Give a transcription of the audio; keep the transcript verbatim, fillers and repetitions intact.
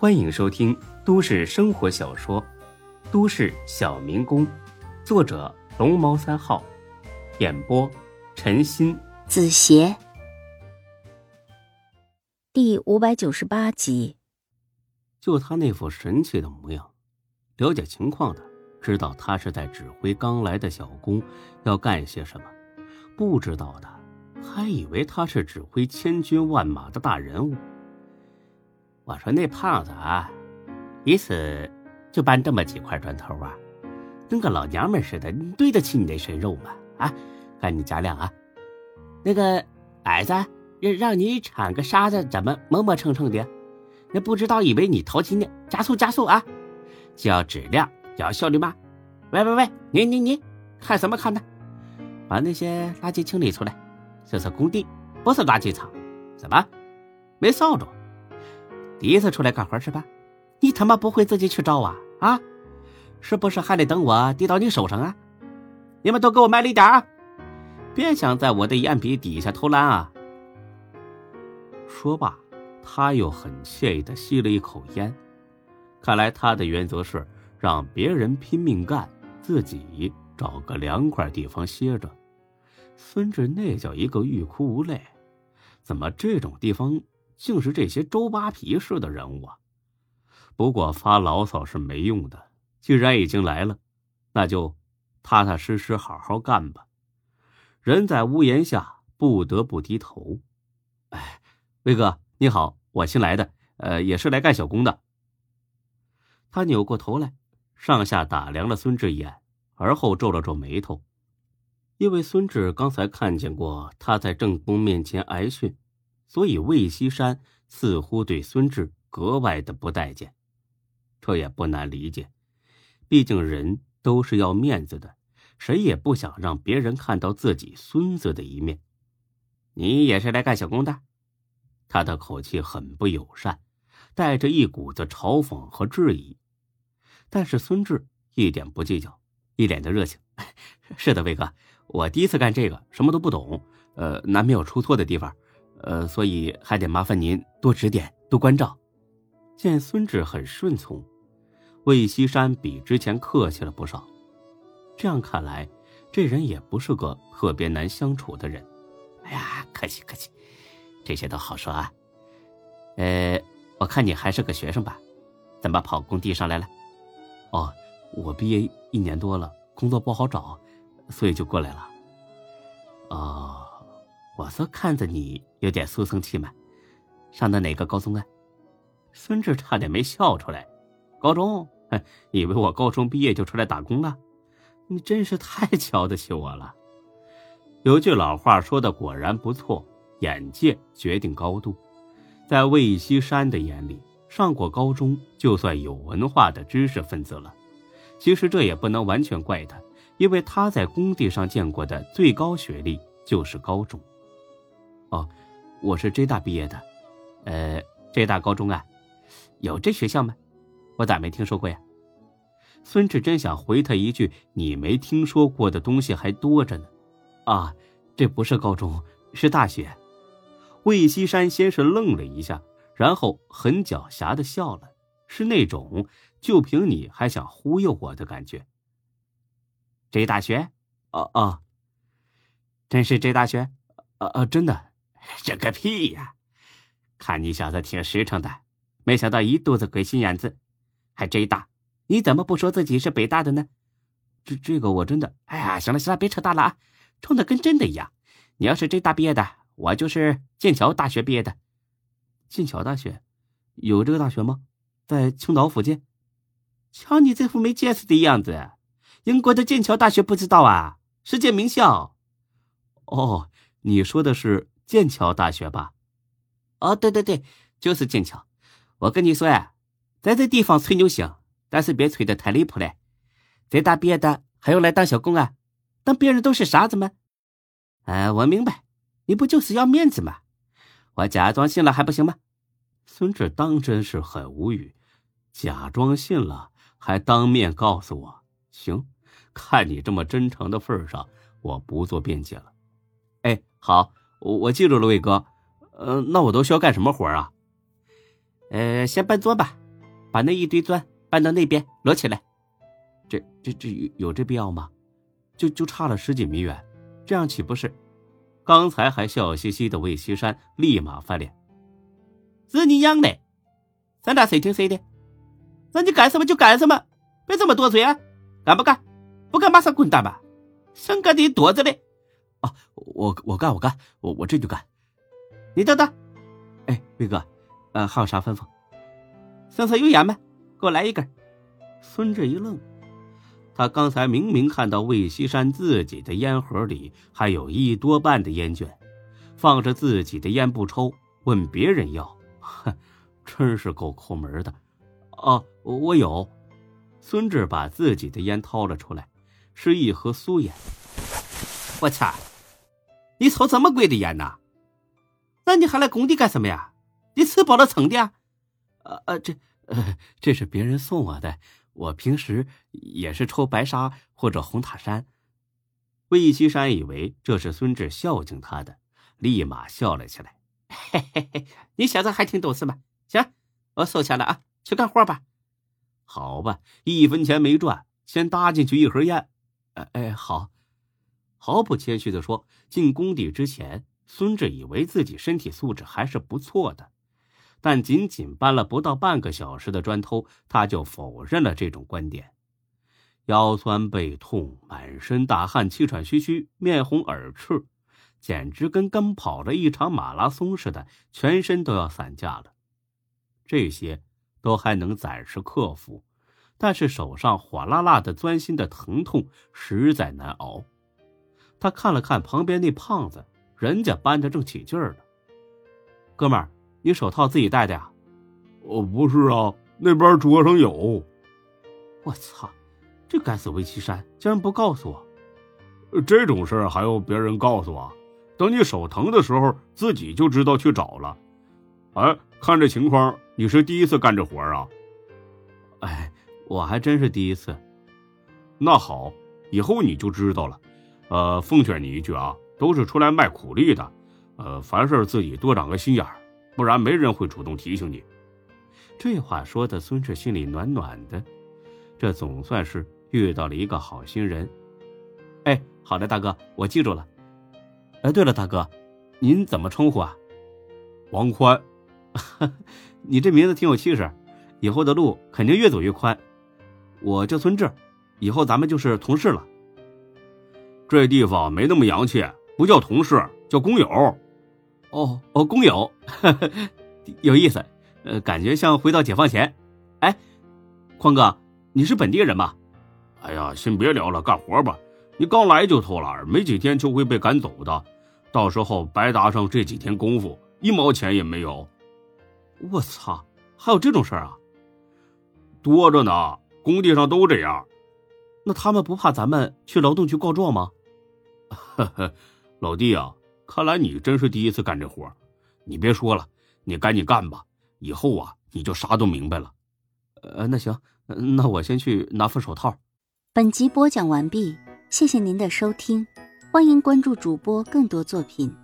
欢迎收听都市生活小说《都市小民工》，作者龙猫三号，演播陈欣，子邪，第五百九十八集。就他那副神气的模样，了解情况的知道他是在指挥刚来的小工要干些什么，不知道的还以为他是指挥千军万马的大人物。我说那胖子啊，一次就搬这么几块砖头啊，跟个老娘们似的，你对得起你那身肉吗？啊，看你家量啊！那个矮子让你铲个沙子，怎么磨磨蹭蹭的？那不知道以为你淘金呢！加速加速啊！就要质量，就要效率嘛！喂喂喂，你你你，看什么看呢？把那些垃圾清理出来，这是工地，不是垃圾场。怎么没扫帚？第一次出来干活是吧？你他妈不会自己去招啊？啊，是不是还得等我递到你手上啊？你们都给我卖力点啊！别想在我的眼皮底下偷懒啊！说罢，他又很惬意地吸了一口烟。看来他的原则是让别人拼命干，自己找个凉快地方歇着。孙志那叫一个欲哭无泪，怎么这种地方竟是这些周扒皮式的人物啊！不过发牢骚是没用的，既然已经来了，那就踏踏实实好好干吧。人在屋檐下，不得不低头。哎，威哥你好，我新来的，呃，也是来干小工的。他扭过头来，上下打量了孙志一眼，而后皱了皱眉头，因为孙志刚才看见过他在正宫面前挨训，所以魏西山似乎对孙志格外的不待见。这也不难理解，毕竟人都是要面子的，谁也不想让别人看到自己孙子的一面。你也是来干小工的？他的口气很不友善，带着一股子嘲讽和质疑。但是孙志一点不计较，一脸的热情。是的，魏哥，我第一次干这个，什么都不懂，呃，难免有出错的地方。呃，所以还得麻烦您多指点，多关照。见孙志很顺从，魏西山比之前客气了不少。这样看来，这人也不是个特别难相处的人。哎呀，客气客气，这些都好说啊。呃，我看你还是个学生吧？怎么跑工地上来了？哦，我毕业一年多了，工作不好找，所以就过来了。哦，我说看着你有点书生气嘛，上的哪个高中啊？孙志差点没笑出来。高中？以为我高中毕业就出来打工了？你真是太瞧得起我了。有句老话说的果然不错，眼界决定高度。在魏西山的眼里，上过高中就算有文化的知识分子了。其实这也不能完全怪他，因为他在工地上见过的最高学历就是高中。哦，我是J大毕业的，呃，J大高中啊，有这学校吗？我咋没听说过呀？孙志真想回他一句，你没听说过的东西还多着呢。啊，这不是高中，是大学。魏西山先是愣了一下，然后很狡黠的笑了，是那种就凭你还想忽悠我的感觉。J大学？哦哦，真是J大学？啊啊，真的？这个屁呀、啊！看你小子挺实诚的，没想到一肚子鬼心眼子，还J大，你怎么不说自己是北大的呢？这这个我真的……哎呀，行了行了，别扯大了啊，冲的跟真的一样。你要是J大毕业的，我就是剑桥大学毕业的。剑桥大学有这个大学吗？在青岛附近？瞧你这副没见识的样子，英国的剑桥大学不知道啊？世界名校。哦，你说的是剑桥大学吧？哦，对对对，就是剑桥。我跟你说呀，在这地方吹牛行，但是别吹得太离谱嘞。J大毕业的还用来当小工啊？当别人都是傻子吗？呃，我明白，你不就是要面子吗？我假装信了还不行吗？孙志当真是很无语，假装信了还当面告诉我。行，看你这么真诚的份上，我不做辩解了。哎，好。我记住了，魏哥，呃，那我都需要干什么活啊？呃，先搬砖吧，把那一堆砖搬到那边摞起来。这这这有有这必要吗？就就差了十几米远，这样岂不是？刚才还笑嘻嘻的魏西山立马翻脸：“是你娘的！咱俩谁听谁的？那你干什么就干什么，别这么多嘴啊！干不干？不干马上滚蛋吧！想干的多着嘞！啊，我我干我干我我这就干！你等等，哎，魏哥，呃，还有啥吩咐？身上有盐吗？给我来一根。”孙志一愣。他刚才明明看到魏西山自己的烟盒里还有一多半的烟卷，放着自己的烟不抽，问别人要，哼，真是够抠门的。哦，我有。孙志把自己的烟掏了出来，是一盒苏烟。我操，你抽这么贵的烟呐？那你还来工地干什么呀？你吃饱了撑的呀？呃呃，这呃这是别人送我的。我平时也是抽白沙或者红塔山。魏西山以为这是孙志孝敬他的，立马笑了起来：“嘿嘿嘿，你小子还挺懂事嘛！行，我收下了啊，去干活吧。”好吧，一分钱没赚，先搭进去一盒烟。哎哎，好。毫不谦虚地说，进工地之前，孙志以为自己身体素质还是不错的。但仅仅搬了不到半个小时的砖头，他就否认了这种观点。腰酸背痛，满身大汗，气喘吁吁，面红耳赤，简直跟跟跑了一场马拉松似的，全身都要散架了。这些都还能暂时克服，但是手上火辣辣的钻心的疼痛实在难熬。他看了看旁边那胖子，人家搬得正起劲儿呢。哥们儿，你手套自己戴的呀？哦，不是啊，那边桌上有。我操，这该死魏岐山竟然不告诉我！这种事还要别人告诉啊？等你手疼的时候，自己就知道去找了。哎，看这情况，你是第一次干这活啊？哎，我还真是第一次。那好，以后你就知道了。呃，奉劝你一句啊，都是出来卖苦力的，呃，凡事自己多长个心眼儿。不然没人会主动提醒你。这话说的孙志心里暖暖的，这总算是遇到了一个好心人。哎，好的，大哥，我记住了。哎，对了，大哥，您怎么称呼啊？王宽。你这名字挺有气势，以后的路肯定越走越宽。我叫孙志，以后咱们就是同事了。这地方没那么洋气，不叫同事，叫工友。哦哦，工友，呵呵，有意思，呃，感觉像回到解放前。哎，匡哥，你是本地人吗？哎呀，先别聊了，干活吧。你刚来就偷懒，没几天就会被赶走的，到时候白搭上这几天功夫，一毛钱也没有。我操，还有这种事儿啊？多着呢，工地上都这样。那他们不怕咱们去劳动局告状吗？呵呵，老弟啊。看来你真是第一次干这活，你别说了，你赶紧干吧，以后啊你就啥都明白了。呃，那行，那我先去拿副手套。本集播讲完毕，谢谢您的收听，欢迎关注主播更多作品。